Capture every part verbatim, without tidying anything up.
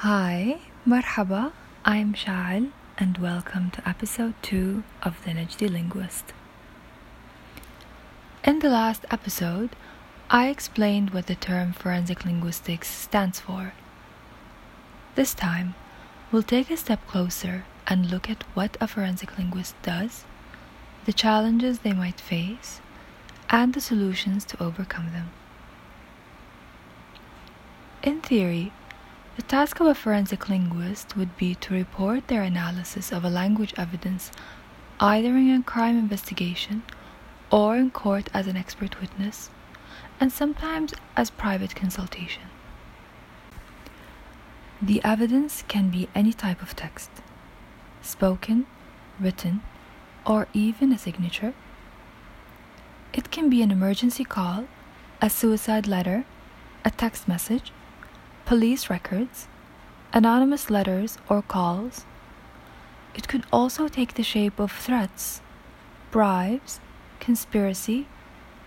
Hi, marhaba, I'm Sha'al and welcome to episode two of The Najdi Linguist. In the last episode, I explained what the term forensic linguistics stands for. This time, we'll take a step closer and look at what a forensic linguist does, the challenges they might face, and the solutions to overcome them. In theory, the task of a forensic linguist would be to report their analysis of a language evidence either in a crime investigation or in court as an expert witness, and sometimes as private consultation. The evidence can be any type of text, spoken, written, or even a signature. It can be an emergency call, a suicide letter, a text message, police records, anonymous letters or calls. It could also take the shape of threats, bribes, conspiracy,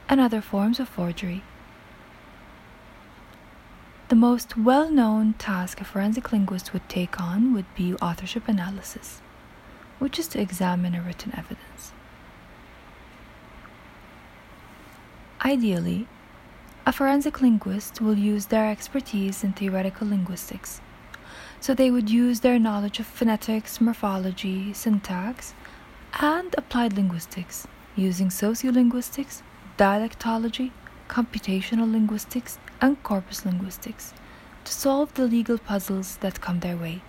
and other forms of forgery. The most well-known task a forensic linguist would take on would be authorship analysis, which is to examine a written evidence. Ideally, a forensic linguist will use their expertise in theoretical linguistics, so they would use their knowledge of phonetics, morphology, syntax, and applied linguistics, using sociolinguistics, dialectology, computational linguistics, and corpus linguistics to solve the legal puzzles that come their way.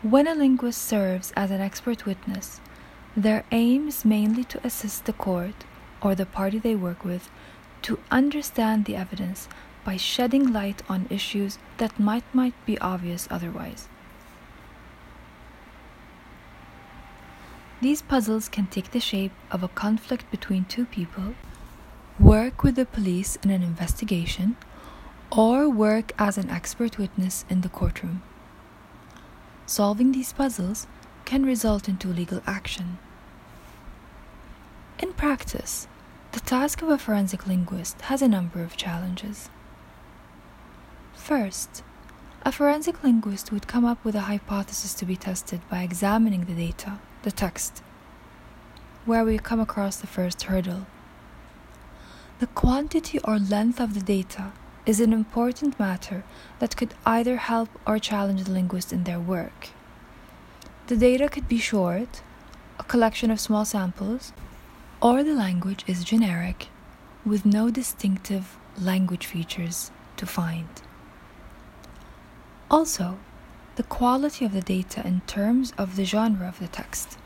When a linguist serves as an expert witness, their aim is mainly to assist the court or the party they work with to understand the evidence by shedding light on issues that might might be obvious otherwise. These puzzles can take the shape of a conflict between two people, work with the police in an investigation, or work as an expert witness in the courtroom. Solving these puzzles can result into legal action. In practice, the task of a forensic linguist has a number of challenges. First, a forensic linguist would come up with a hypothesis to be tested by examining the data, the text, where we come across the first hurdle. The quantity or length of the data is an important matter that could either help or challenge the linguist in their work. The data could be short, a collection of small samples, or the language is generic, with no distinctive language features to find. Also, the quality of the data in terms of the genre of the text.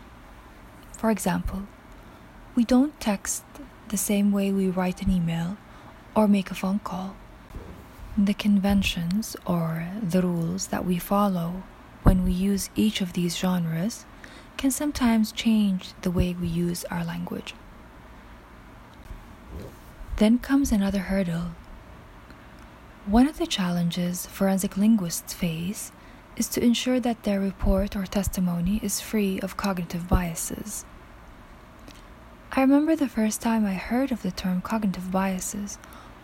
For example, we don't text the same way we write an email or make a phone call. The conventions or the rules that we follow when we use each of these genres can sometimes change the way we use our language. Then comes another hurdle. One of the challenges forensic linguists face is to ensure that their report or testimony is free of cognitive biases. I remember the first time I heard of the term cognitive biases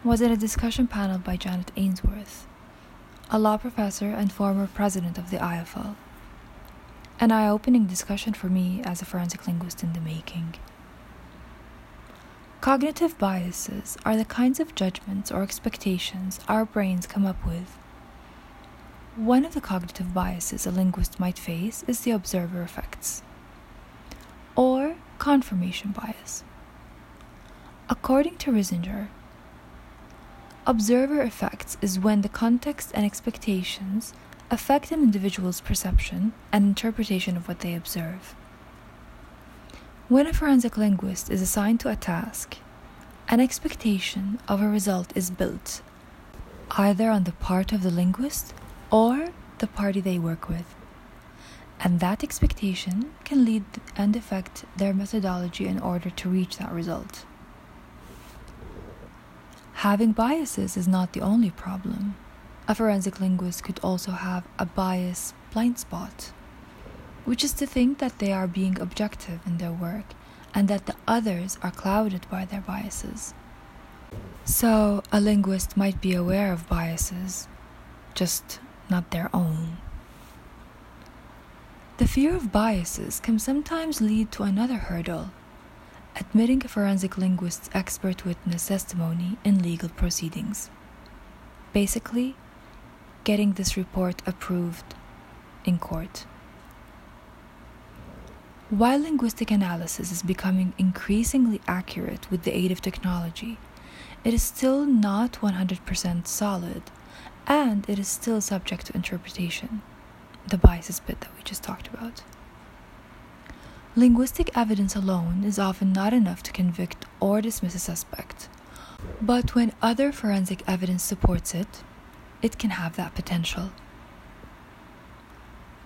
was at a discussion panel by Janet Ainsworth, a law professor and former president of the I F L. An eye-opening discussion for me as a forensic linguist in the making. Cognitive biases are the kinds of judgments or expectations our brains come up with. One of the cognitive biases a linguist might face is the observer effects, or confirmation bias. According to Risinger, observer effects is when the context and expectations affect an individual's perception and interpretation of what they observe. When a forensic linguist is assigned to a task, an expectation of a result is built, either on the part of the linguist or the party they work with, and that expectation can lead and affect their methodology in order to reach that result. Having biases is not the only problem. A forensic linguist could also have a bias blind spot, which is to think that they are being objective in their work and that the others are clouded by their biases. So, a linguist might be aware of biases, just not their own. The fear of biases can sometimes lead to another hurdle: admitting a forensic linguist's expert witness testimony in legal proceedings. Basically, getting this report approved in court. While linguistic analysis is becoming increasingly accurate with the aid of technology, it is still not one hundred percent solid, and it is still subject to interpretation, the biases bit that we just talked about. Linguistic evidence alone is often not enough to convict or dismiss a suspect, but when other forensic evidence supports it, it can have that potential.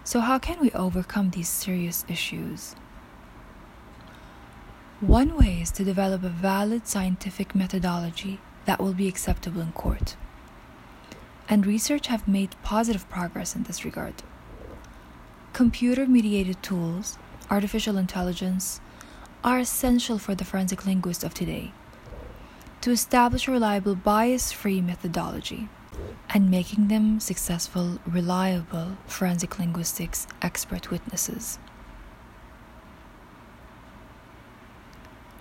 So how can we overcome these serious issues? One way is to develop a valid scientific methodology that will be acceptable in court. And research have made positive progress in this regard. Computer-mediated tools, artificial intelligence, are essential for the forensic linguist of today to establish a reliable, bias-free methodology, and making them successful, reliable forensic linguistics expert witnesses.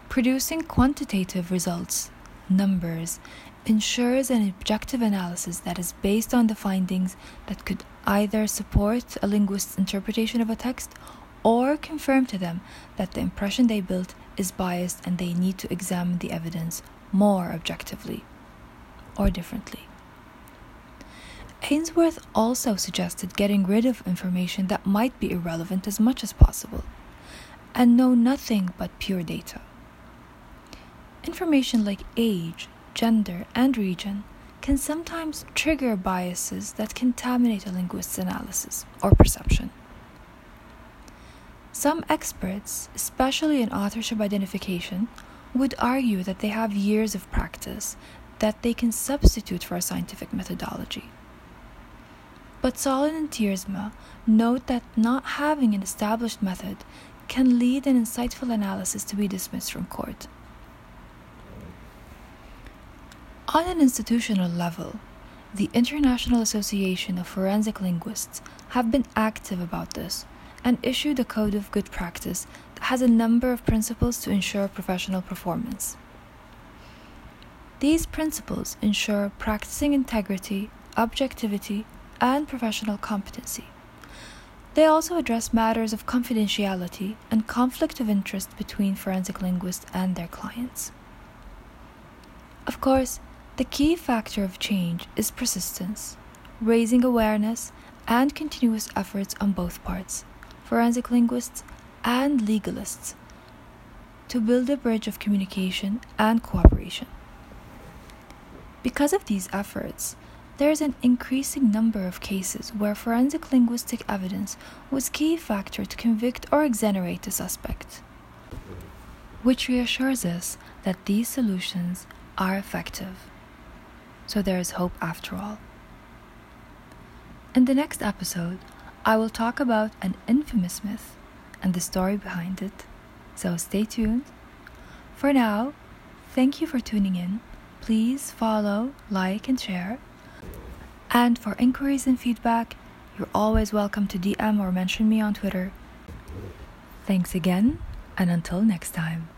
Producing quantitative results, numbers, ensures an objective analysis that is based on the findings that could either support a linguist's interpretation of a text or confirm to them that the impression they built is biased and they need to examine the evidence more objectively or differently. Ainsworth also suggested getting rid of information that might be irrelevant as much as possible, and know nothing but pure data. Information like age, gender, and region can sometimes trigger biases that contaminate a linguist's analysis or perception. Some experts, especially in authorship identification, would argue that they have years of practice that they can substitute for a scientific methodology. But Solon and Tiersma note that not having an established method can lead an insightful analysis to be dismissed from court. On an institutional level, the International Association of Forensic Linguists have been active about this and issued a code of good practice that has a number of principles to ensure professional performance. These principles ensure practicing integrity, objectivity, and professional competency. They also address matters of confidentiality and conflict of interest between forensic linguists and their clients. Of course, the key factor of change is persistence, raising awareness, and continuous efforts on both parts, forensic linguists and legalists, to build a bridge of communication and cooperation. Because of these efforts, there is an increasing number of cases where forensic linguistic evidence was a key factor to convict or exonerate a suspect, which reassures us that these solutions are effective. So there is hope after all. In the next episode, I will talk about an infamous myth and the story behind it, so stay tuned. For now, thank you for tuning in. Please follow, like, and share. And for inquiries and feedback, you're always welcome to D M or mention me on Twitter. Thanks again, and until next time.